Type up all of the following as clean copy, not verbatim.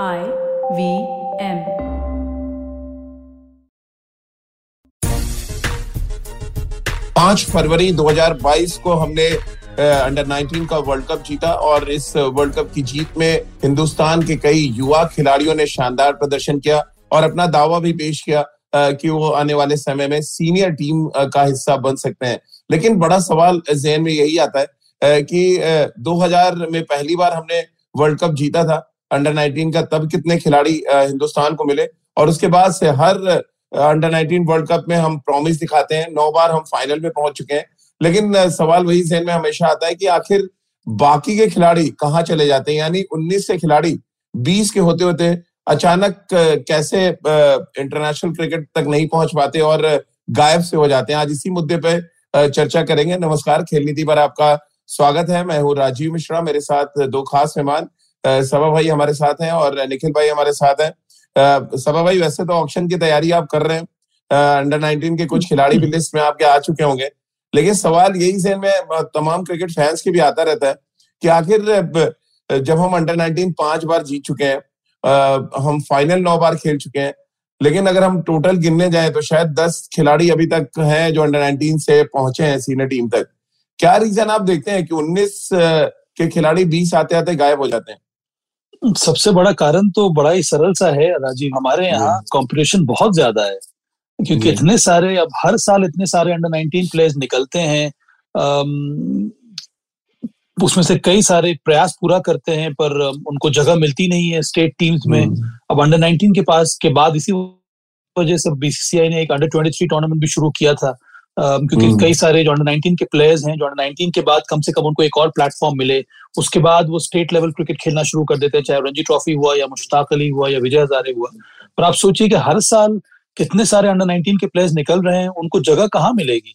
IVM फरवरी 2022 को हमने under 19 का वर्ल्ड कप जीता और इस वर्ल्ड कप की जीत में हिंदुस्तान के कई युवा खिलाड़ियों ने शानदार प्रदर्शन किया और अपना दावा भी पेश किया कि वो आने वाले समय में सीनियर टीम का हिस्सा बन सकते हैं। लेकिन बड़ा सवाल जहन में यही आता है कि 2000 में पहली बार हमने वर्ल्ड कप जीता था अंडर 19 का, तब कितने खिलाड़ी हिंदुस्तान को मिले। और उसके बाद से हर अंडर 19 वर्ल्ड कप में हम प्रॉमिस दिखाते हैं, 9 बार हम फाइनल में पहुंच चुके हैं। लेकिन सवाल वही जहन में हमेशा आता है कि आखिर बाकी के खिलाड़ी कहाँ चले जाते हैं, यानी 19 के खिलाड़ी 20 के होते होते अचानक कैसे इंटरनेशनल क्रिकेट तक नहीं पहुंच पाते और गायब से हो जाते हैं। आज इसी मुद्दे पर चर्चा करेंगे। नमस्कार, खेल नीति पर आपका स्वागत है। मैं हूँ राजीव मिश्रा, मेरे साथ दो खास मेहमान सबा भाई हमारे साथ हैं और निखिल भाई हमारे साथ हैं। सबा भाई, वैसे तो ऑक्शन की तैयारी आप कर रहे हैं, अंडर 19 के कुछ खिलाड़ी भी लिस्ट में आपके आ चुके होंगे, लेकिन सवाल यही जहन में तमाम क्रिकेट फैंस के भी आता रहता है कि आखिर जब हम अंडर 19 5 बार जीत चुके हैं, हम फाइनल 9 बार खेल चुके हैं, लेकिन अगर हम टोटल गिनने जाए तो शायद 10 खिलाड़ी अभी तक हैं जो अंडर 19 से पहुंचे हैं सीनियर टीम तक। क्या रीजन आप देखते हैं कि 19 के खिलाड़ी 20 आते आते गायब हो जाते हैं? सबसे बड़ा कारण तो बड़ा ही सरल सा है राजीव, हमारे यहाँ कंपटीशन बहुत ज्यादा है क्योंकि इतने सारे, अब हर साल इतने सारे अंडर 19 प्लेयर्स निकलते हैं, उसमें से कई सारे प्रयास पूरा करते हैं पर उनको जगह मिलती नहीं है स्टेट टीम्स में। अब अंडर 19 के बाद इसी वजह से बीसीसीआई ने एक अंडर 23 टूर्नामेंट भी शुरू किया था, क्योंकि कई सारे जो अंडर 19 के प्लेयर्स हैं जो अंडर 19 के बाद कम से कम उनको एक और प्लेटफॉर्म मिले, उसके बाद वो स्टेट लेवल क्रिकेट खेलना शुरू कर देते हैं, चाहे रणजी ट्रॉफी हुआ या मुश्ताक अली हुआ या विजय हजारे हुआ। पर आप सोचिए कि हर साल कितने सारे अंडर 19 के प्लेयर्स निकल रहे हैं, उनको जगह कहाँ मिलेगी?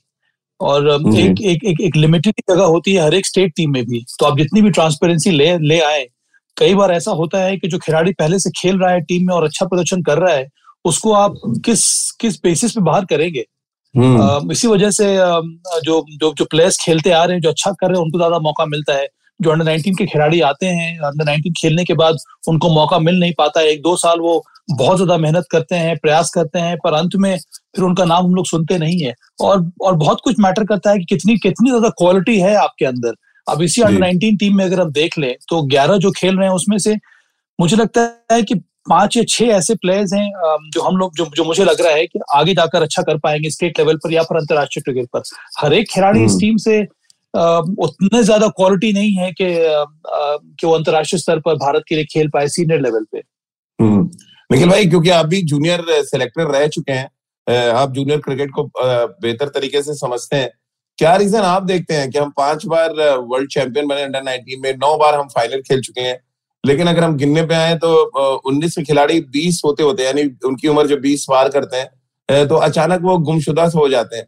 और एक लिमिटेड जगह होती है हर एक स्टेट टीम में भी, तो आप जितनी भी ट्रांसपेरेंसी ले आए, कई बार ऐसा होता है कि जो खिलाड़ी पहले से खेल रहा है टीम में और अच्छा प्रदर्शन कर रहा है, उसको आप किस बेसिस पे बाहर करेंगे? इसी वजह से जो प्लेयर्स खेलते आ रहे हैं, जो अच्छा कर रहे हैं, उनको ज्यादा मौका मिलता है। जो अंडर 19 के खिलाड़ी आते हैं, अंडर 19 खेलने के बाद उनको मौका मिल नहीं पाता है, 1-2 साल वो बहुत ज्यादा मेहनत करते हैं, प्रयास करते हैं, पर अंत में फिर उनका नाम हम लोग सुनते नहीं है। और बहुत कुछ मैटर करता है कि कितनी ज्यादा क्वालिटी है आपके अंदर। अब इसी अंडर 19 टीम में अगर हम देख लें तो 11 जो खेल रहे हैं, उसमें से मुझे लगता है कि 5 या 6 ऐसे प्लेयर्स हैं जो हम लोग जो मुझे लग रहा है कि आगे जाकर अच्छा कर पाएंगे स्टेट लेवल पर या फिर अंतर्राष्ट्रीय क्रिकेट पर। हर एक खिलाड़ी इस टीम से उतने ज्यादा क्वालिटी नहीं है कि वो अंतर्राष्ट्रीय स्तर पर भारत के लिए खेल पाए सीनियर लेवल पे। निखिल भाई, क्योंकि आप भी जूनियर सेलेक्टर रह चुके हैं, आप जूनियर क्रिकेट को बेहतर तरीके से समझते हैं, क्या रीजन आप देखते हैं कि हम 5 बार वर्ल्ड चैंपियन बने अंडर 19 में, 9 बार हम फाइनल खेल चुके हैं, लेकिन अगर हम गिनने पे आए तो 19 के खिलाड़ी 20 होते होते, यानी उनकी उम्र जब 20 पार करते हैं तो अचानक वो गुमशुदा हो जाते हैं।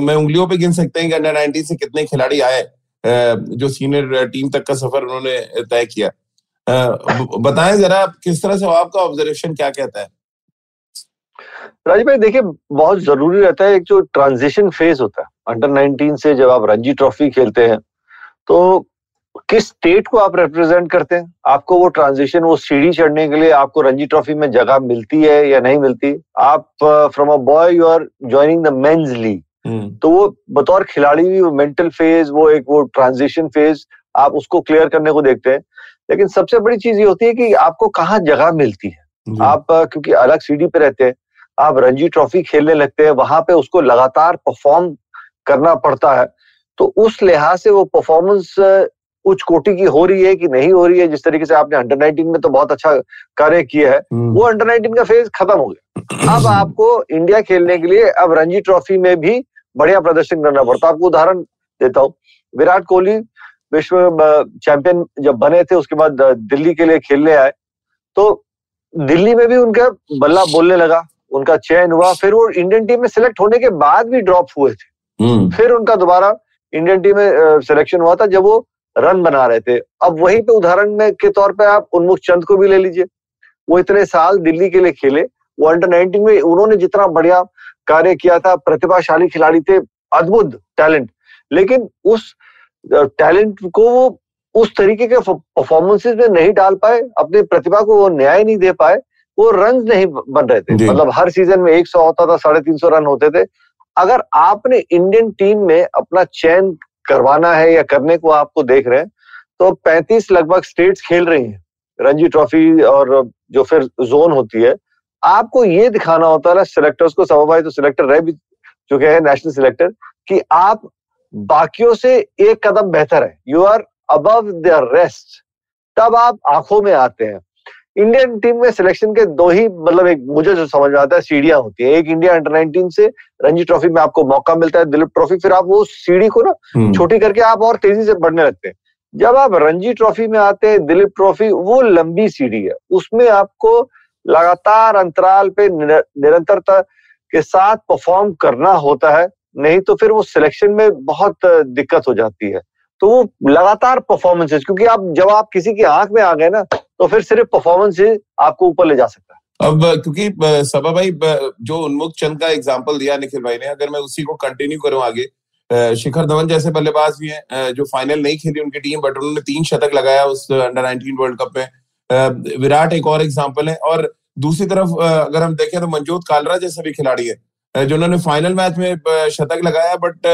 मैं उंगलियों पे गिन सकते हैं कि अंडर 19 से कितने खिलाड़ी आए जो सीनियर टीम तक का सफर उन्होंने तय किया। बताएं जरा किस तरह से, आपका ऑब्जर्वेशन क्या कहता है? राजीव भाई, देखिए बहुत जरूरी रहता है एक जो ट्रांजिशन फेज होता है अंडर 19 से, जब आप रणजी ट्रॉफी खेलते हैं तो किस स्टेट को आप रिप्रेजेंट करते हैं, आपको वो ट्रांजिशन, वो सीढ़ी चढ़ने के लिए आपको रणजी ट्रॉफी में जगह मिलती है या नहीं मिलती। आप from a boy you are joining the men's league, तो वो बतौर खिलाड़ी भी वो मेंटल फेज, वो एक वो ट्रांजिशन फेज, आप उसको क्लियर करने को देखते हैं। लेकिन सबसे बड़ी चीज ये होती है कि आपको कहाँ जगह मिलती है। आप क्योंकि अलग सीढ़ी पे रहते हैं, आप रणजी ट्रॉफी खेलने लगते हैं, वहां पे उसको लगातार परफॉर्म करना पड़ता है, तो उस लिहाज से वो परफॉर्मेंस उच्च कोटि की हो रही है कि नहीं हो रही है। जिस तरीके से आपने अंडर 19 में तो बहुत अच्छा कार्य किया है, वो अंडर 19 का फेज खत्म हो गया। अब आपको इंडिया खेलने के लिए अब रणजी ट्रॉफी में भी बढ़िया प्रदर्शन करना पड़ता है। आपको उदाहरण देता हूँ, विराट कोहली विश्व चैंपियन जब बने थे, उसके बाद दिल्ली के लिए खेलने आए, तो दिल्ली में भी उनका बल्ला बोलने लगा, उनका चयन हुआ, फिर वो इंडियन टीम में सिलेक्ट होने के बाद भी ड्रॉप हुए थे, फिर उनका दोबारा इंडियन टीम में सिलेक्शन हुआ था जब वो रन बना रहे थे। अब वहीं पे उदाहरण में के तौर पे आप उन्मुख चंद को भी ले लीजिए, वो इतने साल दिल्ली के लिए खेले, वो अंडर 19 में उन्होंने जितना बढ़िया कार्य किया था, प्रतिभाशाली खिलाड़ी थे, अद्भुत टैलेंट, लेकिन उस टैलेंट को वो उस तरीके के परफॉर्मेंसेस में नहीं डाल पाए, अपनी प्रतिभा को वो न्याय नहीं दे पाए, वो रन नहीं बन रहे थे। मतलब हर सीजन में 100 होता था, 350 रन होते थे। अगर आपने इंडियन टीम में अपना चयन करवाना है या करने को आपको देख रहे हैं तो 35 लगभग स्टेट्स खेल रही हैं रणजी ट्रॉफी और जो फिर जोन होती है, आपको ये दिखाना होता है ना सिलेक्टर्स को, समवाय तो सिलेक्टर रह भी चुके हैं नेशनल सिलेक्टर, कि आप बाकियों से एक कदम बेहतर है, you are above the rest, तब आप आंखों में आते हैं। इंडियन टीम में सिलेक्शन के दो ही मतलब एक मुझे जो समझ में आता है सीढ़ियां होती है, एक इंडिया अंडर 19 से रणजी ट्रॉफी में आपको मौका मिलता है, दिलीप ट्रॉफी, फिर आप वो सीढ़ी को ना छोटी करके आप और तेजी से बढ़ने लगते हैं। जब आप रणजी ट्रॉफी में आते हैं, दिलीप ट्रॉफी, वो लंबी सीढ़ी है, उसमें आपको लगातार अंतराल पे निरंतरता के साथ परफॉर्म करना होता है, नहीं तो फिर वो सिलेक्शन में बहुत दिक्कत हो जाती है। तो वो लगातार परफॉर्मेंसेस, क्योंकि आप जब आप किसी की आंख में आ गए ना तो फिर सिर्फ परफॉर्मेंस ही आपको ऊपर ले जा सकता है। अब क्योंकि सबा भाई जो उन्मुक्त चंद का एग्जांपल दिया निखिल भाई ने, अगर मैं उसी को कंटिन्यू करूं आगे, शिखर धवन जैसे बल्लेबाज भी हैं जो फाइनल नहीं खेली उनकी टीम, बट उन्होंने 3 शतक लगाया उस अंडर 19 वर्ल्ड कप में। विराट एक और एग्जाम्पल है। और दूसरी तरफ अगर हम देखें तो मंजोत कालरा जैसा भी खिलाड़ी है जो उन्होंने फाइनल मैच में शतक लगाया, बट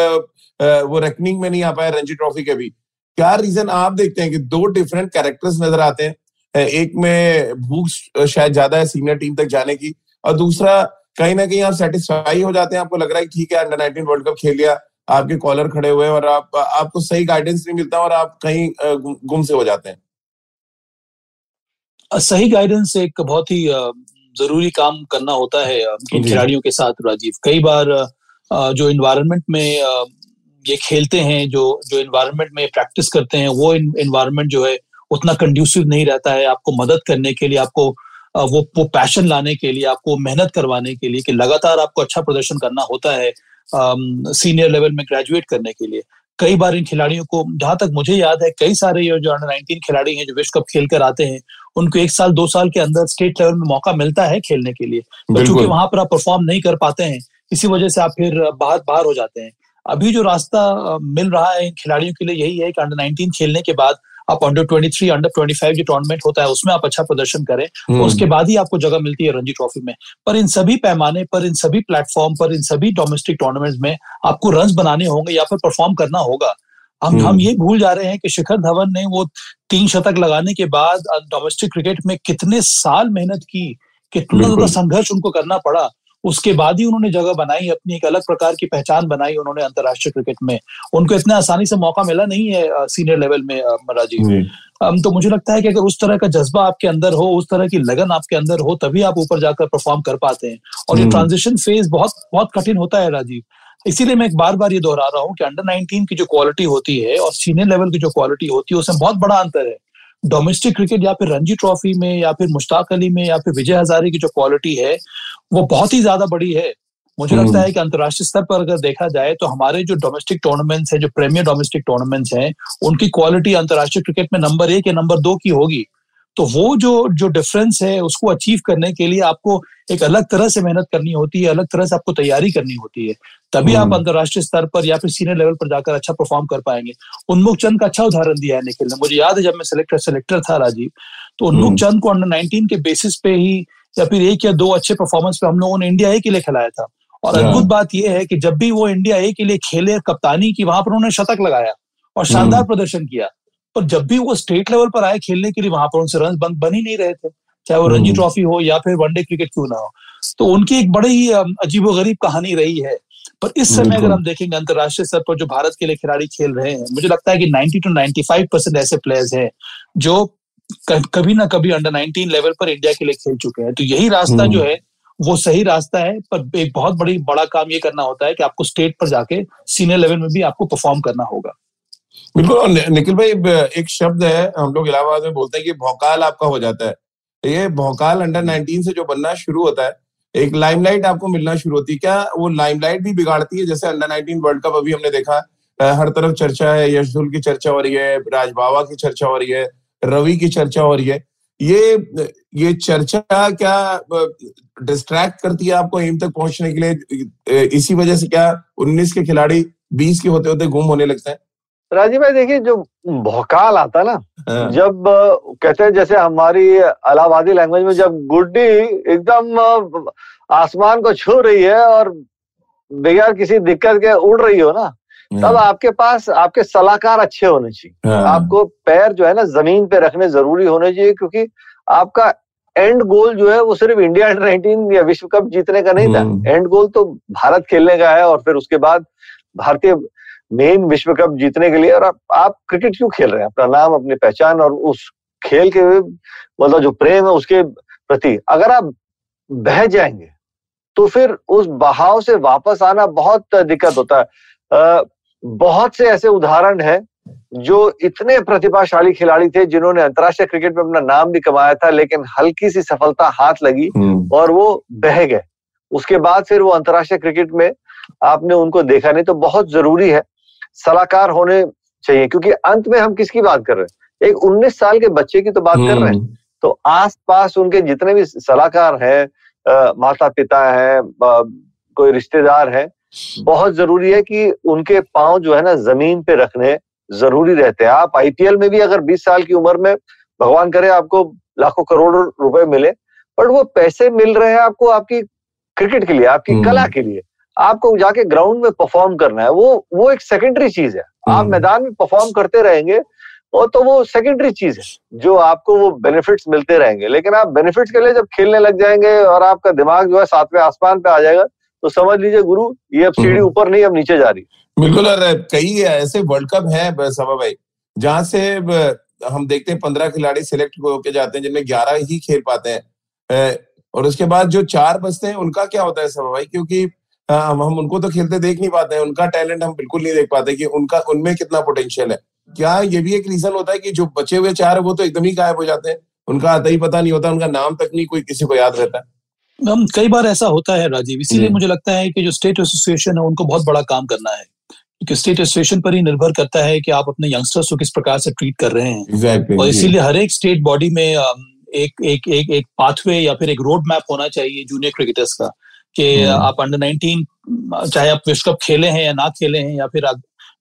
वो रेकनिंग में नहीं आ पाया रणजी ट्रॉफी के भी। क्या रीजन आप देखते हैं कि दो डिफरेंट कैरेक्टर्स नजर आते हैं, एक में भूख शायद ज्यादा है सीनियर टीम तक जाने की, और दूसरा कहीं ना कहीं आप सेटिस्फाई हो जाते हैं, आपको लग रहा है ठीक है अंडर 19 वर्ल्ड कप खेल लिया, आपके कॉलर खड़े हुए और आपको सही गाइडेंस नहीं मिलता और आप कहीं गुम से हो जाते हैं। सही गाइडेंस एक बहुत ही जरूरी काम करना होता है इन खिलाड़ियों के साथ राजीव। कई बार जो इन्वायरमेंट में ये खेलते हैं, जो एनवायरनमेंट में प्रैक्टिस करते हैं, वो एनवायरनमेंट जो है उतना कंड्यूसिव नहीं रहता है आपको मदद करने के लिए, आपको वो पैशन लाने के लिए, आपको मेहनत करवाने के लिए कि लगातार आपको अच्छा प्रदर्शन करना होता है सीनियर लेवल में ग्रेजुएट करने के लिए। कई बार इन खिलाड़ियों को, जहां तक मुझे याद है, कई सारे ये जो अंडर 19 खिलाड़ी हैं जो विश्व कप खेल कर आते हैं, उनको 1-2 साल के अंदर स्टेट लेवल में मौका मिलता है खेलने के लिए, तो चूंकि वहां पर आप परफॉर्म नहीं कर पाते हैं, इसी वजह से आप फिर बाहर हो जाते हैं। अभी जो रास्ता मिल रहा है इन खिलाड़ियों के लिए यही है कि अंडर 19 खेलने के बाद आप अंडर 23, अंडर 25 जो टूर्नामेंट होता है उसमें आप अच्छा प्रदर्शन करें, तो उसके बाद ही आपको जगह मिलती है रणजी ट्रॉफी में। पर इन सभी पैमाने पर, इन सभी प्लेटफॉर्म पर, इन सभी डोमेस्टिक टूर्नामेंट्स में आपको रन बनाने होंगे या फिर परफॉर्म करना होगा। हम ये भूल जा रहे हैं कि शिखर धवन ने वो 3 शतक लगाने के बाद डोमेस्टिक क्रिकेट में कितने साल मेहनत की, कितना ज्यादा संघर्ष उनको करना पड़ा, उसके बाद ही उन्होंने जगह बनाई, अपनी एक अलग प्रकार की पहचान बनाई उन्होंने अंतरराष्ट्रीय क्रिकेट में। उनको इतना आसानी से मौका मिला नहीं है सीनियर लेवल में राजीव। तो मुझे लगता है कि अगर उस तरह का जज्बा आपके अंदर हो, उस तरह की लगन आपके अंदर हो, तभी आप ऊपर जाकर परफॉर्म कर पाते हैं। और ये ट्रांजिशन फेज बहुत बहुत कठिन होता है राजीव, इसीलिए मैं एक बार ये दोहरा रहा हूँ कि अंडर 19 की जो क्वालिटी होती है और सीनियर लेवल की जो क्वालिटी होती है उसमें बहुत बड़ा अंतर है। डोमेस्टिक क्रिकेट या फिर रणजी ट्रॉफी में या फिर मुश्ताक अली में या फिर विजय हजारे की जो क्वालिटी है वो बहुत ही ज्यादा बड़ी है। मुझे लगता है कि अंतर्राष्ट्रीय स्तर पर अगर देखा जाए तो हमारे जो डोमेस्टिक टूर्नामेंट्स हैं, जो प्रीमियर डोमेस्टिक टूर्नामेंट्स हैं, उनकी क्वालिटी अंतर्राष्ट्रीय क्रिकेट में नंबर 1 या नंबर 2 की होगी। तो वो जो डिफरेंस है उसको अचीव करने के लिए आपको एक अलग तरह से मेहनत करनी होती है, अलग तरह से आपको तैयारी करनी होती है, तभी आप अंतरराष्ट्रीय स्तर पर या फिर सीनियर लेवल पर जाकर अच्छा परफॉर्म कर पाएंगे। उन्मुक्त चंद का अच्छा उदाहरण दिया है निखिल ने। मुझे याद है जब मैं सेलेक्टर था राजीव, तो उन्मुक्त चंद को अंडर 19 के बेसिस पे ही या फिर 1 या 2 अच्छे परफॉर्मेंस पे हम लोगों ने इंडिया A के लिए खिलाया था। और अद्भुत बात यह है कि जब भी वो इंडिया A के लिए खेले, कप्तानी की, वहां पर उन्होंने शतक लगाया और शानदार प्रदर्शन किया, पर जब भी वो स्टेट लेवल पर आए खेलने के लिए वहां पर उनसे रन बन ही नहीं रहे थे, चाहे वो रणजी ट्रॉफी हो या फिर वनडे क्रिकेट क्यों ना हो। तो उनकी एक बड़ी ही अजीबोगरीब कहानी रही है। पर इस समय अगर हम देखेंगे अंतरराष्ट्रीय स्तर पर जो भारत के लिए खिलाड़ी खेल रहे हैं, मुझे लगता है कि 90-95% ऐसे प्लेयर्स हैं जो कभी ना कभी अंडर 19 लेवल पर इंडिया के लिए खेल चुके हैं। तो यही रास्ता जो है वो सही रास्ता है, पर एक बहुत बड़ा काम ये करना होता है कि आपको स्टेट पर जाके सीनियर लेवल में भी आपको परफॉर्म करना होगा। बिल्कुल। निखिल भाई एक शब्द है हम लोग इलाहाबाद में बोलते हैं कि भौकाल आपका हो जाता है। ये भौकाल अंडर 19 से जो बनना शुरू होता है, एक लाइमलाइट आपको मिलना शुरू होती है। क्या वो लाइमलाइट भी बिगाड़ती है? जैसे अंडर 19 वर्ल्ड कप अभी हमने देखा, हर तरफ चर्चा है, यशधुल की चर्चा हो रही है, राज बावा की चर्चा हो रही है, रवि की चर्चा हो रही है। ये चर्चा क्या डिस्ट्रैक्ट करती है आपको एम तक पहुंचने के लिए? इसी वजह से क्या 19 के खिलाड़ी 20 के होते होते गुम होने लगते हैं? राजीव भाई देखिए जो भौकाल आता ना जब कहते हैं जैसे हमारी अलाहाबादी लैंग्वेज में जब गुड्डी एकदम आसमान को छू रही है और बगैर किसी दिक्कत के उड़ रही हो ना तब आपके पास आपके सलाहकार अच्छे होने चाहिए। आपको पैर जो है ना जमीन पे रखने जरूरी होने चाहिए क्योंकि आपका एंड गोल जो है वो सिर्फ इंडिया अंडर 19 या विश्व कप जीतने का नहीं था। एंड गोल तो भारत खेलने का है और फिर उसके बाद भारतीय मेन विश्व कप जीतने के लिए। और आप क्रिकेट क्यों खेल रहे हैं, अपना नाम, अपनी पहचान और उस खेल के मतलब जो प्रेम है उसके प्रति अगर आप बह जाएंगे तो फिर उस बहाव से वापस आना बहुत दिक्कत होता है। बहुत से ऐसे उदाहरण हैं जो इतने प्रतिभाशाली खिलाड़ी थे जिन्होंने अंतरराष्ट्रीय क्रिकेट में अपना नाम भी कमाया था लेकिन हल्की सी सफलता हाथ लगी और वो बह गए। उसके बाद फिर वो अंतरराष्ट्रीय क्रिकेट में आपने उनको देखा नहीं। तो बहुत जरूरी है सलाहकार होने चाहिए क्योंकि अंत में हम किसकी बात कर रहे हैं, एक 19 साल के बच्चे की तो बात कर रहे हैं। तो आसपास उनके जितने भी सलाहकार हैं, माता पिता हैं, कोई रिश्तेदार हैं, बहुत जरूरी है कि उनके पांव जो है ना जमीन पे रखने जरूरी रहते हैं। आप आईपीएल में भी अगर 20 साल की उम्र में भगवान करे आपको लाखों करोड़ों रुपए मिले बट वो पैसे मिल रहे हैं आपको आपकी क्रिकेट के लिए, आपकी कला के लिए। आपको जाके ग्राउंड में परफॉर्म करना है, वो एक सेकेंडरी चीज है। आप मैदान में परफॉर्म करते रहेंगे और तो वो सेकेंडरी चीज है जो आपको वो बेनिफिट्स मिलते रहेंगे। लेकिन आप बेनिफिट्स के लिए जब खेलने लग जाएंगे और आपका दिमाग जो है सातवें आसमान पे आ जाएगा तो समझ लीजिए गुरु ये अब सीढ़ी ऊपर नहीं अब नीचे जा रही। बिल्कुल। और कई ऐसे वर्ल्ड कप है सभा भाई जहाँ से हम देखते हैं 15 खिलाड़ी सिलेक्ट होके जाते हैं जिनमें 11 ही खेल पाते हैं और उसके बाद जो 4 बचते हैं उनका क्या होता है सभा भाई, क्योंकि हम उनको तो खेलते देख नहीं पाते हैं, उनका टैलेंट हम बिल्कुल नहीं देख पाते कि उनका उनमें कितना पोटेंशियल है। क्या ये भी एक रीजन होता है कि जो बचे हुए 4 वो तो एकदम ही गायब हो जाते हैं, उनका आता ही पता नहीं होता, उनका नाम तक नहीं कोई किसी को याद रहता है? कई बार ऐसा होता है राजीव, इसीलिए मुझे लगता है कि जो स्टेट एसोसिएशन है उनको बहुत बड़ा काम करना है क्योंकि स्टेट एसोसिएशन पर ही निर्भर करता है कि आप अपने यंगस्टर्स को किस प्रकार से ट्रीट कर रहे हैं। Exactly. और इसीलिए हर एक स्टेट बॉडी में एक पाथवे या फिर एक रोड मैप होना चाहिए जूनियर क्रिकेटर्स का कि आप अंडर 19 चाहे आप विश्व कप खेले हैं या ना खेले हैं या फिर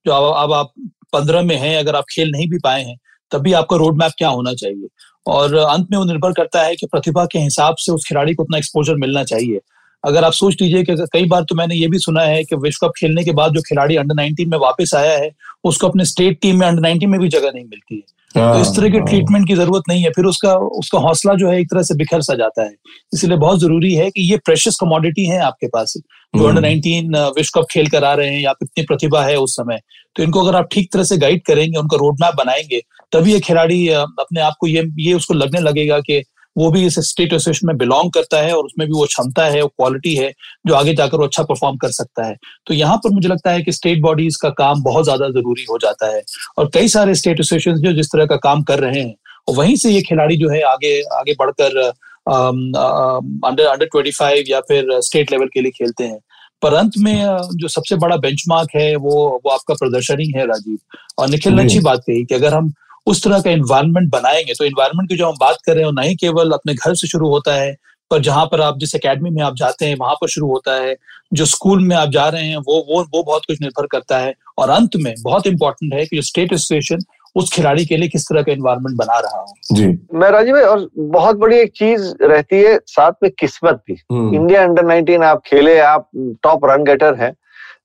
जो अब आप 15 में हैं, अगर आप खेल नहीं भी पाए हैं तब भी आपका रोड मैप क्या होना चाहिए। और अंत में वो निर्भर करता है कि प्रतिभा के हिसाब से उस खिलाड़ी को उतना एक्सपोजर मिलना चाहिए। अगर आप सोच लीजिए कि कई बार तो मैंने ये भी सुना है कि विश्व कप खेलने के बाद जो खिलाड़ी अंडर 19 में वापस आया है उसको अपने स्टेट टीम में अंडर 19 में भी जगह नहीं मिलती है। तो इस तरह के ट्रीटमेंट की जरूरत नहीं है, फिर उसका हौसला जो है एक तरह से बिखर सा जाता है। इसलिए बहुत जरूरी है कि ये प्रेशियस कमोडिटी है आपके पास जो अंडर 19 विश्व कप खेल कर आ रहे हैं या कितनी प्रतिभा है उस समय, तो इनको अगर आप ठीक तरह से गाइड करेंगे, उनका रोड मैप बनाएंगे, तभी ये खिलाड़ी अपने आप को ये उसको लगने लगेगा कि वो भी इस स्टेट एसोसिएशन में बिलोंग करता है और उसमें भी वो क्षमता है, वो क्वालिटी है जो आगे जाकर वो अच्छा परफॉर्म कर सकता है। तो यहाँ पर मुझे लगता है कि स्टेट बॉडीज का काम बहुत ज्यादा जरूरी हो जाता है और कई सारे स्टेट एसोसिएशन जो जिस तरह का काम कर रहे हैं और वहीं से ये खिलाड़ी जो है आगे बढ़कर अंडर 25 या फिर स्टेट लेवल के लिए खेलते हैं। पर अंत में जो सबसे बड़ा बेंचमार्क है वो आपका प्रदर्शन ही है राजीव। और निखिल ने अच्छी बात कही कि अगर हम उस तरह का एनवायरनमेंट बनाएंगे, तो एनवायरनमेंट की जो हम बात कर रहे हैं वो नहीं केवल अपने घर से शुरू होता है पर जहाँ पर आप जिस एकेडमी में आप जाते हैं वहां पर शुरू होता है, जो स्कूल में आप जा रहे हैं वो बहुत कुछ निर्भर करता है। और अंत में बहुत इंपॉर्टेंट है कि जो स्टेट एसोसिएशन उस खिलाड़ी के लिए किस तरह का एनवायरनमेंट बना रहा हो। जी मैं राजीव भाई, और बहुत बड़ी एक चीज रहती है साथ में किस्मत भी। इंडिया अंडर 19 आप खेले, आप टॉप रन गेटर हैं,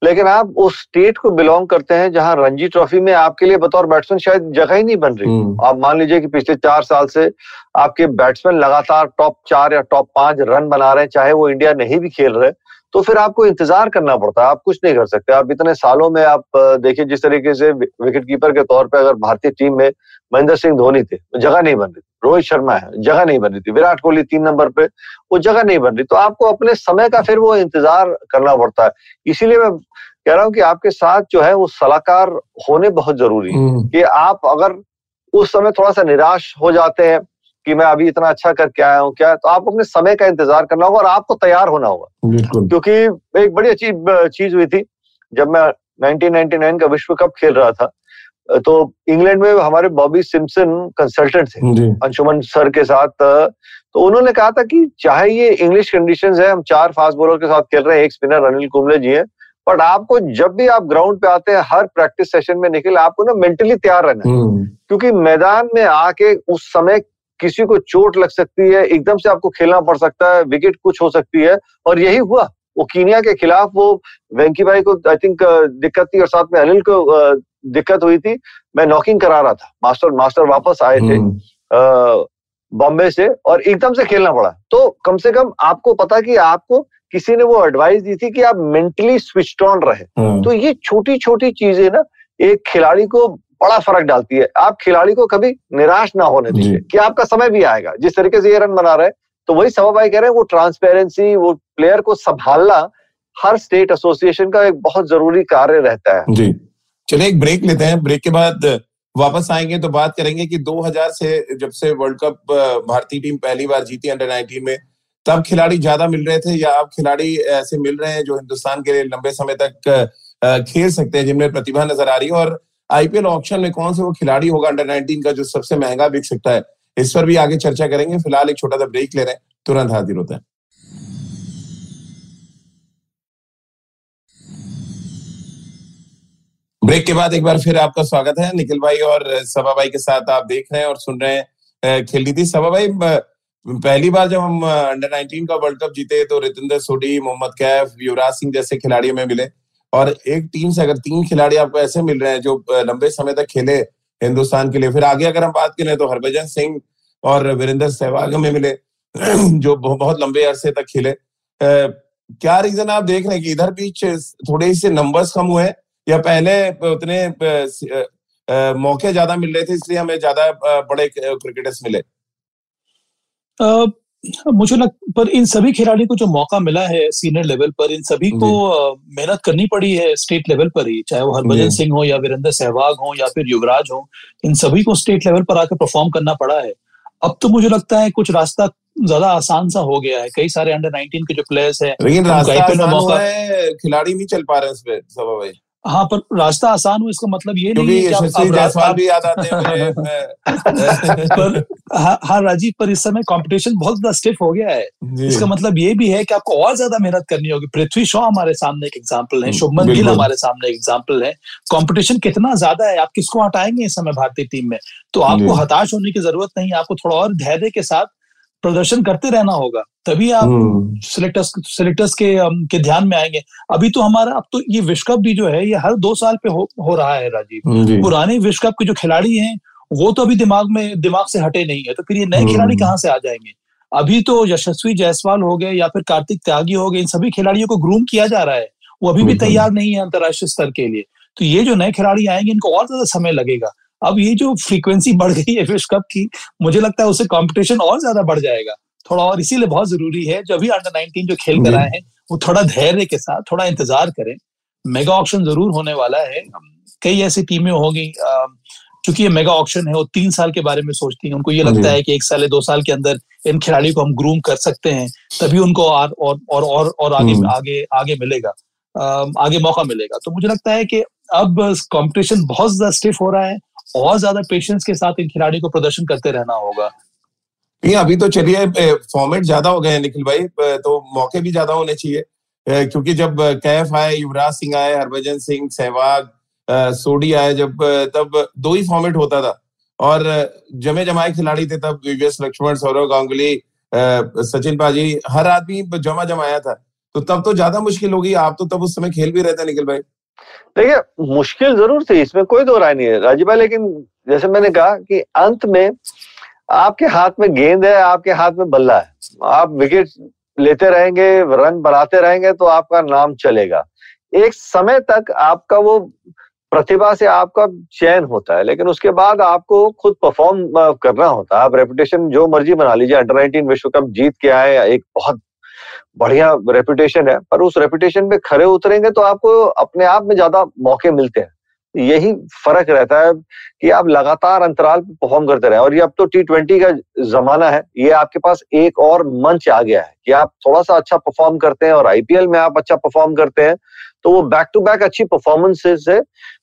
लेकिन आप उस स्टेट को बिलोंग करते हैं जहां रणजी ट्रॉफी में आपके लिए बतौर बैट्समैन शायद जगह ही नहीं बन रही। आप मान लीजिए कि पिछले 4 साल से आपके बैट्समैन लगातार टॉप 4 या टॉप 5 रन बना रहे हैं, चाहे वो इंडिया नहीं भी खेल रहे, तो फिर आपको इंतजार करना पड़ता है, आप कुछ नहीं कर सकते। आप इतने सालों में आप देखिए जिस तरीके से विकेट कीपर के तौर पर अगर भारतीय टीम में महेंद्र सिंह धोनी थे, जगह नहीं बन रही, रोहित शर्मा है, जगह नहीं बन रही थी, विराट कोहली 3 नंबर पे, वो जगह नहीं बन रही। तो आपको अपने समय का फिर वो इंतजार करना पड़ता है। इसीलिए मैं कह रहा हूँ कि आपके साथ जो है वो सलाहकार होने बहुत जरूरी है कि आप अगर उस समय थोड़ा सा निराश हो जाते हैं कि मैं अभी इतना अच्छा करके आया हूँ क्या, तो आपको अपने समय का इंतजार करना होगा और आपको तैयार होना होगा। क्योंकि एक बड़ी अच्छी चीज हुई थी जब मैं 1999 का विश्व कप खेल रहा था तो इंग्लैंड में हमारे बॉबी सिम्पसन कंसल्टेंट थे अंशुमन सर के साथ, तो उन्होंने कहा था कि चाहे ये इंग्लिश कंडीशंस है, हम 4 फास्ट बॉलर के साथ खेल रहे हैं, एक स्पिनर अनिल कुंबले जी है बट आपको जब भी आप ग्राउंड पे आते हैं हर प्रैक्टिस सेशन में निकले आपको ना मेंटली तैयार रहना है, क्योंकि मैदान में आके उस समय किसी को चोट लग सकती है, एकदम से आपको खेलना पड़ सकता है, विकेट कुछ हो सकती है। और यही हुआ वो कीनिया के खिलाफ, वो वेंकी भाई को आई थिंक दिक्कत थी और साथ में अनिल को दिक्कत हुई थी। मैं नॉकिंग करा रहा था, मास्टर वापस आए थे बॉम्बे से और एकदम से खेलना पड़ा। तो कम से कम आपको पता कि आपको किसी ने वो एडवाइस दी थी कि आप मेंटली स्विच्ड ऑन रहे। तो ये छोटी छोटी चीजें ना एक खिलाड़ी को बड़ा फर्क डालती है। आप खिलाड़ी को कभी निराश ना होने दीजिए कि आपका समय भी आएगा। जिस तरीके से ये रन बना रहे हैं, तो वही सवा भाई कह रहे हैं, वो ट्रांसपेरेंसी, वो प्लेयर को संभालना हर स्टेट एसोसिएशन का एक बहुत जरूरी कार्य रहता है। जी चलिए एक ब्रेक लेते हैं, ब्रेक के बाद वापस आएंगे तो बात करेंगे कि 2000 से जब से वर्ल्ड कप भारतीय टीम पहली बार जीती अंडर 19 में, तब खिलाड़ी ज्यादा मिल रहे थे या अब खिलाड़ी ऐसे मिल रहे हैं जो हिंदुस्तान के लिए लंबे समय तक खेल सकते हैं, जिनमें प्रतिभा नजर आ रही है, और आईपीएल ऑक्शन में कौन सा वो खिलाड़ी होगा अंडर 19 का जो सबसे महंगा बिक सकता है, इस पर भी आगे चर्चा करेंगे। फिलहाल एक छोटा सा ब्रेक ले रहे हैं, तुरंत हाजिर होता है। ब्रेक के बाद एक बार फिर आपका स्वागत है, निखिल भाई और सबा भाई के साथ आप देख रहे हैं और सुन रहे हैं खेल नीति। सबा भाई, पहली बार जब हम अंडर 19 का वर्ल्ड कप जीते तो रितिंदर सोढ़ी, मोहम्मद कैफ, युवराज सिंह जैसे खिलाड़ी हमें मिले, और एक टीम से अगर तीन खिलाड़ी आपको ऐसे मिल रहे हैं जो लंबे समय तक खेले हिंदुस्तान के लिए। फिर आगे अगर हम बात करें तो हरभजन सिंह और वीरेंद्र सहवाग हमें मिले जो बहुत लंबे अरसे तक खेले। क्या रीजन आप देख रहे हैं कि इधर बीच थोड़े से नंबर्स कम हुए या पहले उतने मौके ज्यादा मिल रहे थे इसलिए हमें ज्यादा बड़े क्रिकेटर्स मिले? मुझे लगता पर इन सभी खिलाड़ियों को जो मौका मिला है सीनियर लेवल पर, इन सभी को मेहनत करनी पड़ी है स्टेट लेवल पर ही, चाहे वो हरभजन सिंह हो या वीरेंद्र सहवाग हो या फिर युवराज हो, इन सभी को स्टेट लेवल पर आकर परफॉर्म करना पड़ा है। अब तो मुझे लगता है कुछ रास्ता ज्यादा आसान सा हो गया है, कई सारे अंडर 19 के जो प्लेयर्स है खिलाड़ी नहीं चल पा रहे उसमें। सब भाई हाँ, पर रास्ता आसान हो इसका मतलब ये नहीं है कि आप भी याद आते हैं पर हाँ राजीव, पर इस समय कंपटीशन बहुत ज्यादा स्टिफ हो गया है, इसका मतलब ये भी है कि आपको और ज्यादा मेहनत करनी होगी। पृथ्वी शॉ हमारे सामने एक एग्जांपल है, शुभमन गिल हमारे सामने एक एग्जांपल है। कंपटीशन कितना ज्यादा है, आप किसको हटाएंगे इस समय भारतीय टीम में? तो आपको हताश होने की जरूरत नहीं, आपको थोड़ा और धैर्य के साथ प्रदर्शन करते रहना होगा, तभी आप सिलेक्टर्स के ध्यान में आएंगे। अभी तो हमारा अब तो ये विश्व कप भी जो है ये हर 2 साल पे हो रहा है राजीव। पुराने विश्व कप के जो खिलाड़ी हैं वो तो अभी दिमाग से हटे नहीं है, तो फिर ये नए खिलाड़ी कहाँ से आ जाएंगे? अभी तो यशस्वी जायसवाल हो गए या फिर कार्तिक त्यागी हो गए, इन सभी खिलाड़ियों को ग्रूम किया जा रहा है, वो अभी भी तैयार नहीं है अंतर्राष्ट्रीय स्तर के लिए। तो ये जो नए खिलाड़ी आएंगे इनको और ज्यादा समय लगेगा। अब ये जो फ्रीक्वेंसी बढ़ गई है विश्व कप की, मुझे लगता है उससे कंपटीशन और ज्यादा बढ़ जाएगा थोड़ा, और इसीलिए बहुत जरूरी है जो अभी अंडर 19 जो खेल कर आए हैं वो थोड़ा धैर्य के साथ थोड़ा इंतजार करें। मेगा ऑक्शन जरूर होने वाला है, कई ऐसी टीमें होगी क्योंकि ये मेगा ऑक्शन है, वो 3 साल के बारे में सोचती है, उनको ये लगता है कि 1 साल या 2 साल के अंदर इन खिलाड़ियों को हम ग्रूम कर सकते हैं, तभी उनको और आगे मिलेगा, आगे मौका मिलेगा। तो मुझे लगता है कि अब कॉम्पिटिशन बहुत ज्यादा स्टिफ हो रहा है और ज्यादा पेशेंस के साथ इन खिलाड़ी को प्रदर्शन करते रहना होगा। ये अभी तो चलिए फॉर्मेट ज्यादा हो गए हैं निखिल भाई, तो मौके भी ज्यादा होने चाहिए, क्योंकि जब कैफ आए, युवराज सिंह आए, हरभजन सिंह, सहवाग, सोढ़ी आए, जब तब 2 ही फॉर्मेट होता था और जमे जमाए खिलाड़ी थे तब, वीवीएस लक्ष्मण, सौरव गांगुली, सचिन पाजी, हर आदमी जमा जमाया था, तो तब तो ज्यादा मुश्किल होगी। आप तो तब उस समय खेल भी रहे थे निखिल भाई। देखिए मुश्किल जरूर थी, इसमें कोई दो राय नहीं है राजीव भाई, लेकिन जैसे मैंने कहा कि अंत में आपके हाथ में गेंद है, आपके हाथ में बल्ला है, आप विकेट लेते रहेंगे, रन बनाते रहेंगे तो आपका नाम चलेगा। एक समय तक आपका वो प्रतिभा से आपका चयन होता है, लेकिन उसके बाद आपको खुद परफॉर्म करना होता है। आप रेपुटेशन जो मर्जी बना लीजिए, अंडर 19 विश्व कप जीत के आए, एक बहुत बढ़िया रेपुटेशन है, पर उस रेपुटेशन पे खरे उतरेंगे तो आपको अपने आप में ज्यादा मौके मिलते हैं। यही फर्क रहता है कि आप लगातार अंतराल पे परफॉर्म करते रहे, और ये अब तो T20 का जमाना है, ये आपके पास एक और मंच आ गया है कि आप थोड़ा सा अच्छा परफॉर्म करते हैं और आईपीएल में आप अच्छा परफॉर्म करते हैं तो वो बैक टू बैक अच्छी परफॉर्मेंसेस से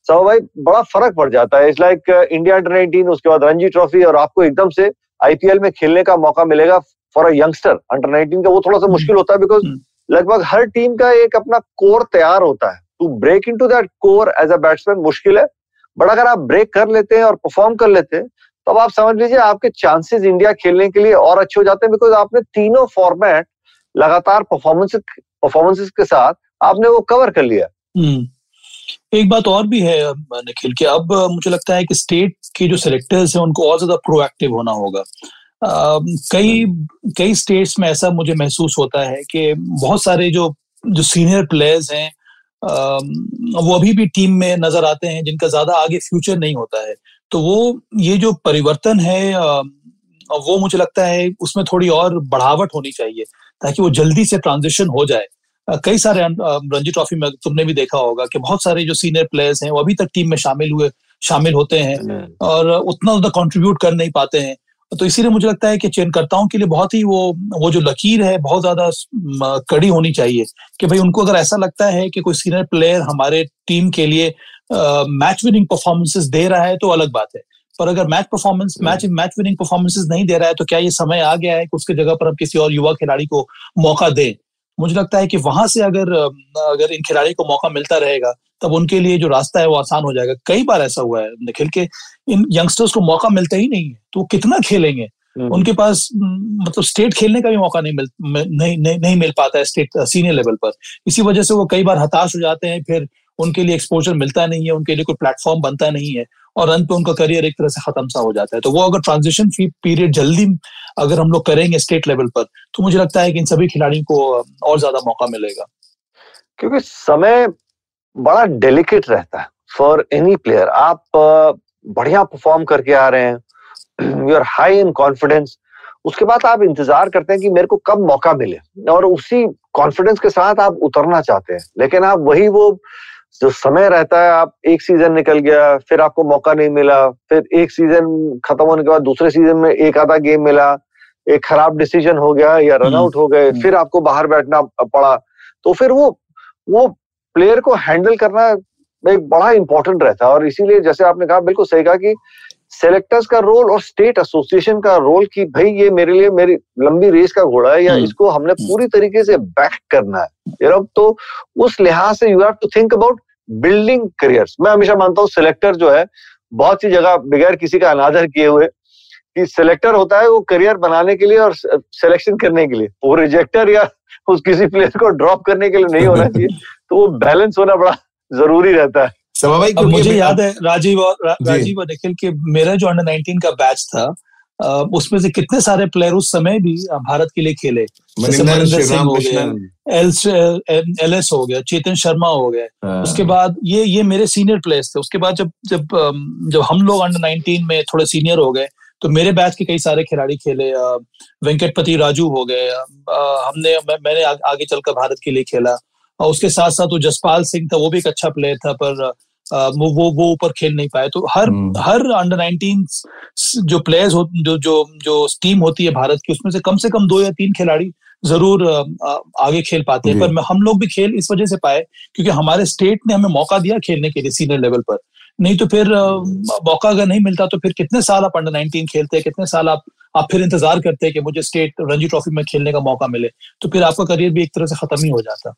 सब भाई बड़ा फर्क पड़ जाता है। इट्स लाइक इंडिया अंडर 19, उसके बाद रणजी ट्रॉफी, और आपको एकदम से आईपीएल में खेलने का मौका मिलेगा फॉर अ यंगस्टर अंडर 19 का, वो थोड़ा सा मुश्किल होता है, बिकॉज लगभग हर टीम का एक अपना कोर तैयार होता है to break into that core as a batsman मुश्किल है, बट अगर आप ब्रेक कर लेते हैं और परफॉर्म कर लेते हैं तो आप समझ लीजिए आपके चांसेस इंडिया खेलने के लिए और अच्छे हो जाते हैं, बिकॉज आपने तीनों फॉर्मेट लगातार परफॉर्मेंसेस के साथ आपने वो कवर कर लिया। एक बात और भी है निखिल कि अब मुझे लगता है कि स्टेट के जो सिलेक्टर्स हैं उनको और ज्यादा प्रोएक्टिव होना होगा। कई स्टेट्स में ऐसा मुझे महसूस होता है कि बहुत सारे जो सीनियर प्लेयर्स हैं वो अभी भी टीम में नजर आते हैं जिनका ज्यादा आगे फ्यूचर नहीं होता है, तो वो ये जो परिवर्तन है वो मुझे लगता है उसमें थोड़ी और बढ़ावट होनी चाहिए ताकि वो जल्दी से ट्रांजिशन हो जाए। कई सारे रणजी ट्रॉफी में तुमने भी देखा होगा कि बहुत सारे जो सीनियर प्लेयर्स हैं वो अभी तक टीम में शामिल होते हैं और उतना ज्यादा कंट्रीब्यूट कर नहीं पाते हैं, तो इसीलिए मुझे लगता है कि चयनकर्ताओं के लिए बहुत ही वो जो लकीर है बहुत ज्यादा कड़ी होनी चाहिए कि भाई उनको अगर ऐसा लगता है कि कोई सीनियर प्लेयर हमारे टीम के लिए मैच विनिंग परफॉर्मेंसेस दे रहा है तो अलग बात है, पर अगर मैच विनिंग परफॉर्मेंसेस नहीं दे रहा है तो क्या ये समय आ गया है कि उसके जगह पर हम किसी और युवा खिलाड़ी को मौका दें। मुझे लगता है कि वहां से अगर इन खिलाड़ी को मौका मिलता रहेगा तब उनके लिए जो रास्ता है वो आसान हो जाएगा। कई बार ऐसा हुआ है निखिल के इन यंगस्टर्स को मौका मिलता ही नहीं है तो वो कितना खेलेंगे, उनके पास मतलब स्टेट खेलने का भी मौका नहीं मिल पाता है स्टेट सीनियर लेवल पर, इसी वजह से वो कई बार हताश हो जाते हैं, फिर उनके लिए एक्सपोजर मिलता नहीं है, उनके लिए कोई प्लेटफॉर्म बनता नहीं है और अंत में उनका करियर एक तरह से खत्म सा हो जाता है। तो वो अगर ट्रांजिशन पीरियड जल्दी अगर हम लोग करेंगे स्टेट लेवल पर तो मुझे लगता है कि इन सभी खिलाड़ियों को और ज्यादा मौका मिलेगा, क्योंकि समय बड़ा डेलिकेट रहता है फॉर एनी प्लेयर। आप बढ़िया परफॉर्म करके आ रहे हैं, you are high in confidence, उसके बाद आप इंतजार करते हैं कि मेरे को कब मौका मिले और उसी कॉन्फिडेंस के साथ आप उतरना चाहते हैं, लेकिन आप वही वो जो समय रहता है, आप एक सीजन निकल गया फिर आपको मौका नहीं मिला, फिर एक सीजन खत्म होने के बाद दूसरे सीजन में एक आधा गेम मिला, एक खराब डिसीजन हो गया या रनआउट हो गए, फिर आपको बाहर बैठना पड़ा, तो फिर वो प्लेयर को हैंडल करना एक बड़ा इंपॉर्टेंट रहता है। और इसीलिए जैसे आपने कहा, बिल्कुल सही कहा कि सेलेक्टर्स का रोल और स्टेट एसोसिएशन का रोल कि भाई ये मेरे लिए मेरी लंबी रेस का घोड़ा है या इसको हमने पूरी तरीके से बैक करना है, यू नो, तो उस लिहाज से you have to think about building careers. मैं हमेशा मानता हूँ सेलेक्टर जो है बहुत सी जगह बगैर किसी का अनादर किए हुए कि सेलेक्टर होता है वो करियर बनाने के लिए और सिलेक्शन करने के लिए, वो रिजेक्टर या उस किसी प्लेयर को ड्रॉप करने के लिए नहीं होना चाहिए, तो वो बैलेंस होना बड़ा जरूरी रहता है। अब मुझे याद है राजीव और निखिल के मेरा जो अंडर 19 का बैच था उसमें से कितने सारे प्लेयर उस समय भी भारत के लिए खेले, महेंद्र सिंह हो गया, LS हो गया, चेतन शर्मा हो गया, उसके बाद ये मेरे सीनियर प्लेयर्स थे। उसके बाद जब हम लोग अंडर 19 में थोड़े सीनियर हो गए तो मेरे बैच के कई सारे खिलाड़ी खेले, वेंकटपति राजू हो गए, मैंने आगे चलकर भारत के लिए खेला और उसके साथ साथ वो जसपाल सिंह था, वो भी एक अच्छा प्लेयर था पर वो ऊपर खेल नहीं पाए। तो हर अंडर 19 जो प्लेयर्स जो टीम होती है भारत की उसमें से कम 2 या 3 खिलाड़ी जरूर आगे खेल पाते हैं, पर हम लोग भी खेल इस वजह से पाए क्योंकि हमारे स्टेट ने हमें मौका दिया खेलने के लिए सीनियर लेवल पर, नहीं तो फिर मौका अगर नहीं मिलता तो फिर कितने साल आप अंडर 19 खेलते हैं, कितने साल आप फिर इंतजार करते हैं कि मुझे स्टेट रणजी ट्रॉफी में खेलने का मौका मिले, तो फिर आपका करियर भी एक तरह से खत्म ही हो जाता।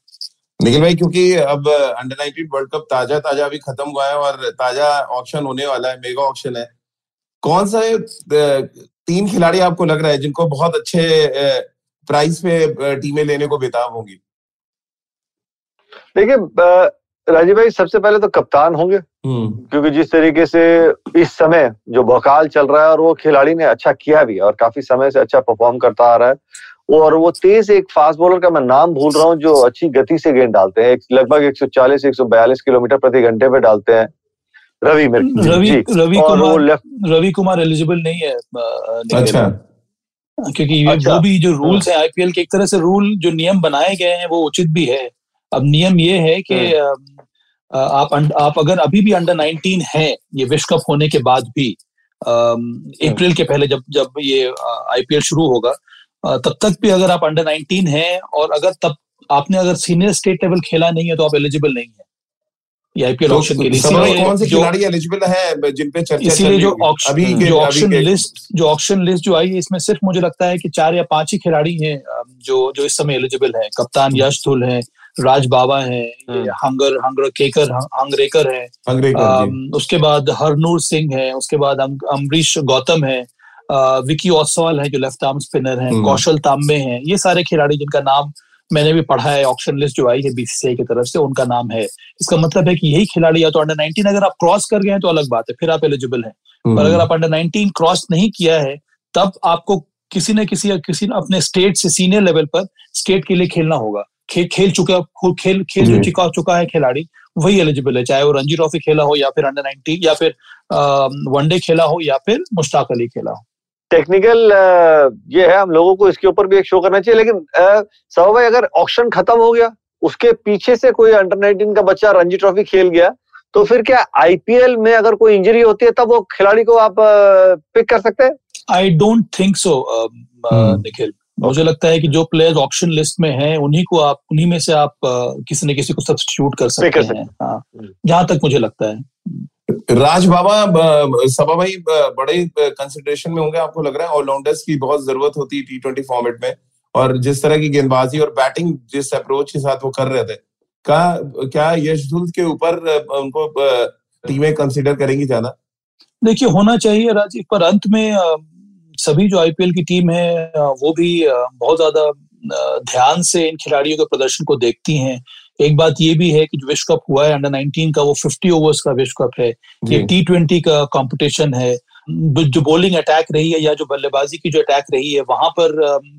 निखिल भाई, क्योंकि अब अंडर 19 वर्ल्ड कप ताजा अभी खत्म हुआ है और ताजा ऑक्शन होने वाला है, मेगा ऑक्शन है, कौन सा 3 खिलाड़ी आपको लग रहा है जिनको बहुत अच्छे प्राइस पे टीमें लेने को बेताब होंगी? देखिए राजीव भाई, सबसे पहले तो कप्तान होंगे, क्योंकि जिस तरीके से इस समय जो बहकाल चल रहा है और वो खिलाड़ी ने अच्छा किया भी और काफी समय से अच्छा परफॉर्म करता आ रहा है, और वो तेज एक फास्ट बॉलर का मैं नाम भूल रहा हूँ जो अच्छी गति से गेंद डालते हैं, लगभग 140 142 किलोमीटर प्रति घंटे पे डालते हैं, रवि कुमार एलिजिबल नहीं है। अच्छा, क्योंकि वो भी जो रूल्स है IPL के, एक तरह से रूल जो नियम बनाए गए हैं वो उचित भी है। अब नियम ये है कि आप अगर अभी भी अंडर 19 है, ये विश्व कप होने के बाद भी अप्रैल के पहले जब ये IPL शुरू होगा तब तक भी अगर आप अंडर 19 हैं और अगर तब आपने अगर सीनियर स्टेट लेवल खेला नहीं है तो आप एलिजिबल नहीं है ये IPL ऑक्शन के लिए। कौन से खिलाड़ी एलिजिबल है जिन पे चर्चा, इसीलिए जो ऑक्शन लिस्ट जो आई है इसमें सिर्फ मुझे लगता है कि 4 या 5 ही खिलाड़ी हैं जो इस समय एलिजिबल है। कप्तान यश धुल है, राज बावा हैं, हंगरेकर हैं, उसके बाद हरनूर सिंह हैं, उसके बाद अमरीश गौतम हैं, विकी ओसवाल हैं जो लेफ्ट आर्म स्पिनर हैं, कौशल तांबे हैं। ये सारे खिलाड़ी जिनका नाम मैंने भी पढ़ा है, ऑक्शन लिस्ट जो आई है बीसीसीआई की तरफ से, उनका नाम है। इसका मतलब है कि यही खिलाड़ी या तो अंडर 19 अगर आप क्रॉस कर गए हैं तो अलग बात है, फिर आप एलिजिबल हैं। पर अगर आप अंडर 19 क्रॉस नहीं किया है तब आपको किसी न किसी अपने स्टेट से सीनियर लेवल पर स्टेट के लिए खेलना होगा। खेल चुका है खिलाड़ी वही एलिजिबल है, चाहे वो रणजी ट्रॉफी खेला हो या फिर अंडर 19 या फिर वनडे खेला हो या फिर मुश्ताक अली खेला हो। टेक्निकल ये है, हम लोगों को इसके ऊपर भी एक शो करना चाहिए। लेकिन सवा भाई, अगर ऑक्शन खत्म हो गया, उसके पीछे से कोई अंडर 19 का बच्चा रणजी ट्रॉफी खेल गया, तो फिर क्या आईपीएल में अगर कोई इंजरी होती है तब वो खिलाड़ी को आप पिक कर सकते हैं? I don't think so Nikhil, मुझे लगता है कि जो प्लेयर्स ऑक्शन लिस्ट में हैं उन्हीं को आप, उन्हीं में से आप किसी न किसी को सब्स्टिट्यूट कर सकते हैं, जहां तक मुझे लगता है। राज बाबा, सबा भाई बड़े कंसिडरेशन में होंगे आपको लग रहा है। ऑलराउंडर्स की बहुत जरूरत होती है टी20 फॉर्मेट में, और जिस तरह की गेंदबाजी और बैटिंग जिस अप्रोच के साथ वो कर रहे थे, क्या यशधुल के ऊपर उनको टीमें कंसिडर करेंगी ज्यादा? देखिए, होना चाहिए राजीव, पर अंत में सभी जो आईपीएल की टीम है वो भी बहुत ज्यादा ध्यान से इन खिलाड़ियों के प्रदर्शन को देखती हैं। एक बात ये भी है कि जो विश्व कप हुआ है अंडर 19 का, वो 50 ओवर्स का विश्व कप है, ये T20 का कंपटीशन है। जो बॉलिंग अटैक रही है या जो बल्लेबाजी की जो अटैक रही है, वहां पर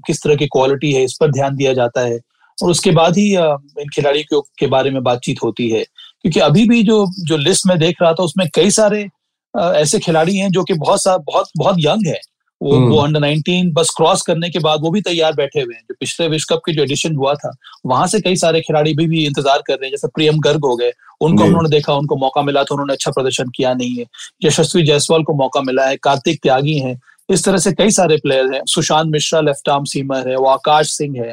किस तरह की क्वालिटी है, इस पर ध्यान दिया जाता है, और उसके बाद ही इन खिलाड़ियों के बारे में बातचीत होती है। क्योंकि अभी भी जो लिस्ट में देख रहा था उसमें कई सारे ऐसे खिलाड़ी हैं जो कि बहुत यंग है, वो अंडर 19 बस क्रॉस करने के बाद वो भी तैयार बैठे हुए हैं। जो पिछले विश्व कप के जो एडिशन हुआ था वहां से कई सारे खिलाड़ी भी इंतजार कर रहे हैं, जैसे प्रियम गर्ग हो गए, उनको उन्होंने देखा, उनको मौका मिला तो उन्होंने अच्छा प्रदर्शन किया नहीं है। यशस्वी जायसवाल को मौका मिला है, कार्तिक त्यागी है, इस तरह से कई सारे प्लेयर हैं, Sushant Mishra left arm seamer है, वो आकाश सिंह है।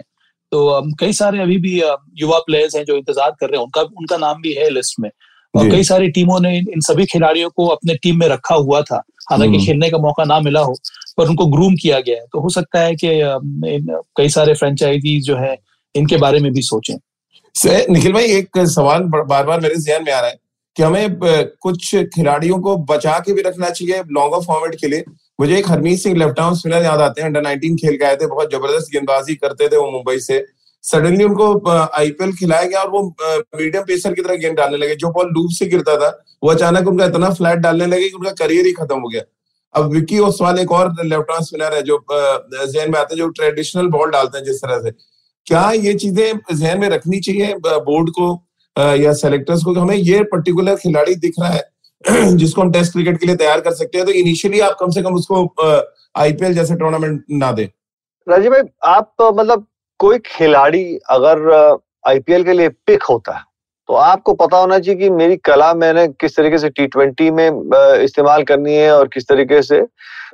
तो कई सारे अभी भी युवा प्लेयर्स हैं जो इंतजार कर रहे हैं, उनका नाम भी है लिस्ट में, और कई सारी टीमों ने इन सभी खिलाड़ियों को अपने टीम में रखा हुआ था, हालांकि खेलने का मौका ना मिला हो पर उनको ग्रूम किया गया है। तो हो सकता है कि कई सारे फ्रेंचाइजीज जो है इनके बारे में भी सोचें। निखिल भाई, एक सवाल बार बार मेरे ध्यान में आ रहा है कि हमें कुछ खिलाड़ियों को बचा के भी रखना चाहिए लॉन्गर फॉर्मेट के लिए। मुझे एक Harmeet Singh left arm spinner याद आते हैं, अंडर 19 खेल के आए थे, बहुत जबरदस्त गेंदबाजी करते थे वो मुंबई से। सडनली उनको आईपीएल खिलाया गया और वो मीडियम पेसर की तरह गेंद डालने लगे, जो बॉल लूप से गिरता था वो अचानक उनका इतना फ्लैट डालने लगे कि उनका करियर ही खत्म हो गया। अब विकी ओसवाल एक और लेफ्ट आर्म स्पिनर है जो जहन में आते हैं, जो ट्रेडिशनल बॉल डालते हैं जिस तरह से। क्या ये चीजें जहन में रखनी चाहिए बोर्ड को या सेलेक्टर्स को, हमें ये पर्टिकुलर खिलाड़ी दिख रहा है जिसको हम टेस्ट क्रिकेट के लिए तैयार कर सकते हैं, तो इनिशियली आप कम से कम उसको आईपीएल जैसा टूर्नामेंट ना दे? राजीव भाई, आप मतलब कोई खिलाड़ी अगर आईपीएल के लिए पिक होता है तो आपको पता होना चाहिए कि मेरी कला मैंने किस तरीके से टी20 में इस्तेमाल करनी है और किस तरीके से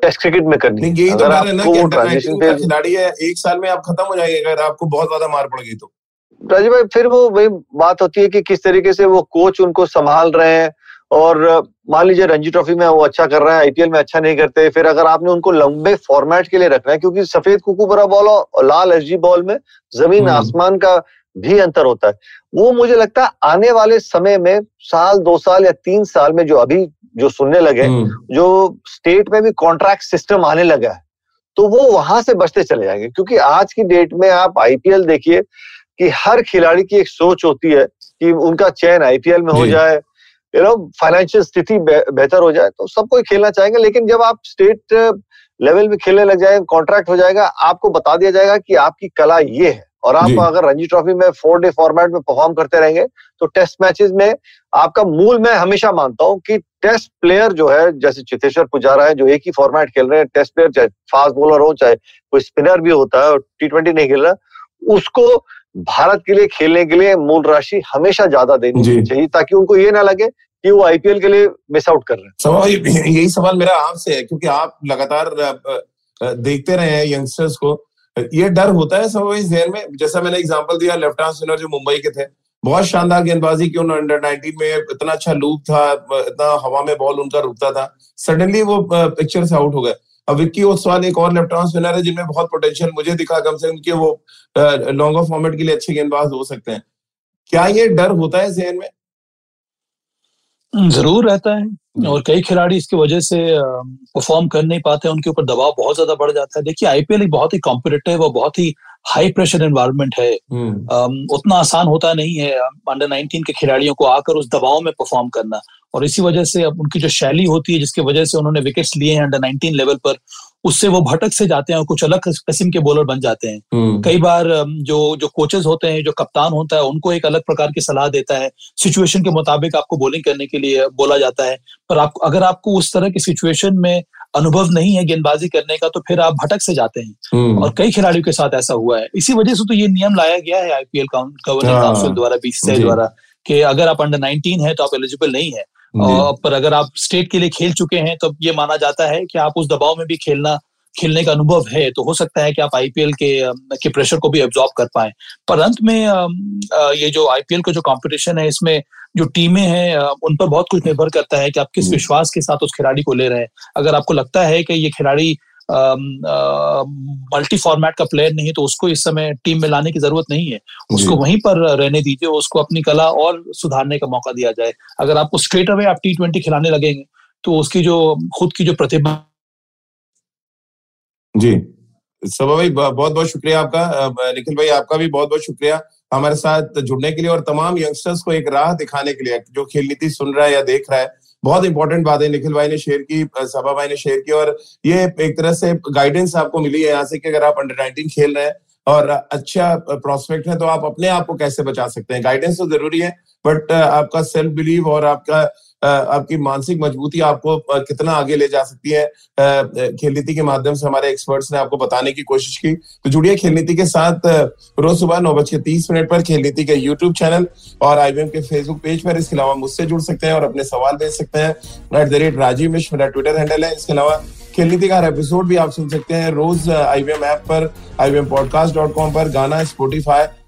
टेस्ट क्रिकेट में करनी है। अगर आपको ट्रांजिशन पे खिलाड़ी है, एक साल में आप खत्म हो जाएंगे अगर आपको बहुत ज्यादा मार पड़ गई तो। राजीव भाई, फिर वो वही बात होती है कि किस तरीके से वो कोच उनको संभाल रहे हैं, और मान लीजिए रणजी ट्रॉफी में वो अच्छा कर रहे हैं, आईपीएल में अच्छा नहीं करते, फिर अगर आपने उनको लंबे फॉर्मेट के लिए रखना है, क्योंकि सफेद कुकुबरा बॉल और लाल एसजी बॉल में जमीन आसमान का भी अंतर होता है। वो मुझे लगता है आने वाले समय में साल, 2 साल या 3 साल में जो अभी जो सुनने लगे, जो स्टेट में भी कॉन्ट्रैक्ट सिस्टम आने लगा है, तो वो वहां से बचते चले जाएंगे। क्योंकि आज की डेट में आप आईपीएल देखिए कि हर खिलाड़ी की एक सोच होती है कि उनका चयन आईपीएल में हो जाए, फाइनेंशियल स्थिति बेहतर हो जाए, तो सब कोई खेलना चाहेंगे। लेकिन जब आप स्टेट लेवल में खेलने लग जाएंगे, कॉन्ट्रैक्ट हो जाएगा, आपको बता दिया जाएगा कि आपकी कला ये है, और आप अगर रणजी ट्रॉफी में 4-डे फॉर्मेट में परफॉर्म करते रहेंगे तो टेस्ट मैचेस में आपका मूल, मैं हमेशा मानता हूं कि टेस्ट प्लेयर जो है, जैसे चेतेश्वर पुजारा है जो एक ही फॉर्मेट खेल रहे हैं, टेस्ट प्लेयर चाहे फास्ट बॉलर हो चाहे कोई स्पिनर भी होता है और टी20 नहीं खेल रहा, उसको भारत के लिए खेलने के लिए मूल राशि हमेशा ज्यादा देनी चाहिए, ताकि उनको ये ना लगे कि वो आईपीएल के लिए मिस आउट कर रहे हैं। यही सवाल मेरा आपसे है, क्योंकि आप लगातार देखते रहे हैं यंगस्टर्स को, ये डर होता है सब इस जहन में। जैसा मैंने एग्जांपल दिया, लेफ्ट आर्म स्पिनर जो मुंबई के थे, बहुत शानदार गेंदबाजी की उन्होंने अंडर 19 में, इतना अच्छा लूप था, इतना हवा में बॉल उनका रुकता था, सडनली वो पिक्चर से आउट हो गए। अब विक्की ओसवाल एक और लेफ्ट आर्म स्पिनर है जिनमें बहुत पोटेंशियल मुझे दिखा कम से कम, कि वो लॉन्गर फॉर्मेट के लिए अच्छे गेंदबाज हो सकते हैं। क्या ये डर होता है ज़हन में? जरूर रहता है और कई खिलाड़ी इसकी वजह से परफॉर्म कर नहीं पाते, उनके ऊपर दबाव बहुत ज्यादा बढ़ जाता है। देखिए आईपीएल एक बहुत ही कॉम्पिटिटिव और बहुत ही हाई प्रेशर एनवायरनमेंट है, उतना आसान होता नहीं है अंडर 19 के खिलाड़ियों को आकर उस दबाव में परफॉर्म करना। और इसी वजह से अब उनकी जो शैली होती है जिसकी वजह से उन्होंने विकेट्स लिए हैं अंडर 19 लेवल पर, उससे वो भटक से जाते हैं और कुछ अलग किस्म के बॉलर बन जाते हैं। कई बार जो कोचेस होते हैं, जो कप्तान होता है, उनको एक अलग प्रकार की सलाह देता है, सिचुएशन के मुताबिक आपको बॉलिंग करने के लिए बोला जाता है, पर आप अगर आपको उस तरह की सिचुएशन में अनुभव नहीं है गेंदबाजी करने का तो फिर आप भटक से जाते हैं और कई खिलाड़ियों के साथ ऐसा हुआ है। इसी वजह से तो ये नियम लाया गया है आईपीएल गवर्निंग काउंसिल द्वारा, बीसीसीआई द्वारा, कि अगर आप अंडर 19 है तो आप एलिजिबल नहीं है, पर अगर आप स्टेट के लिए खेल चुके हैं तो ये माना जाता है कि आप उस दबाव में भी खेलने का अनुभव है, तो हो सकता है कि आप आईपीएल के प्रेशर को भी एब्जॉर्ब कर पाए। पर अंत में ये जो आईपीएल का जो कंपटीशन है इसमें जो टीमें हैं उन पर बहुत कुछ निर्भर करता है कि आप किस विश्वास के साथ उस खिलाड़ी को ले रहे हैं। अगर आपको लगता है कि ये खिलाड़ी मल्टी फॉर्मेट का प्लेयर नहीं है तो उसको इस समय टीम में लाने की जरूरत नहीं है, उसको वहीं पर रहने दीजिए, उसको अपनी कला और सुधारने का मौका दिया जाए। अगर आपको स्ट्रेट अवे आप T20 खिलाने लगेंगे तो उसकी जो खुद की जो प्रतिभा। जी सबा भाई बहुत बहुत शुक्रिया आपका, निखिल भाई आपका भी बहुत बहुत शुक्रिया हमारे साथ जुड़ने के लिए और तमाम यंगस्टर्स को एक राह दिखाने के लिए। जो खेल नीति सुन रहा है या देख रहा है, बहुत इंपॉर्टेंट बात है, निखिल भाई ने शेयर की, सभा भाई ने शेयर की, और ये एक तरह से गाइडेंस आपको मिली है यहाँ से कि अगर आप अंडर 19 खेल रहे हैं और अच्छा प्रोस्पेक्ट है तो आप अपने आप को कैसे बचा सकते हैं। गाइडेंस तो जरूरी है बट आपका सेल्फ बिलीव और आपकी मानसिक मजबूती आपको कितना आगे ले जा सकती है, खेल नीति के माध्यम से हमारे एक्सपर्ट्स ने आपको बताने की कोशिश की। तो जुड़िए खेल नीति के साथ रोज सुबह 9:30 पर खेल नीति के YouTube चैनल और IBM के फेसबुक पेज पर। इसके अलावा मुझसे जुड़ सकते हैं और अपने सवाल भेज सकते हैं। @राजीव मिश्र मेरा ट्विटर हैंडल है। इसके अलावा खेल नीति का हर एपिसोड भी आप सुन सकते हैं रोज IBM ऐप पर, IBMpodcast.com पर, गाना, स्पॉटिफाई,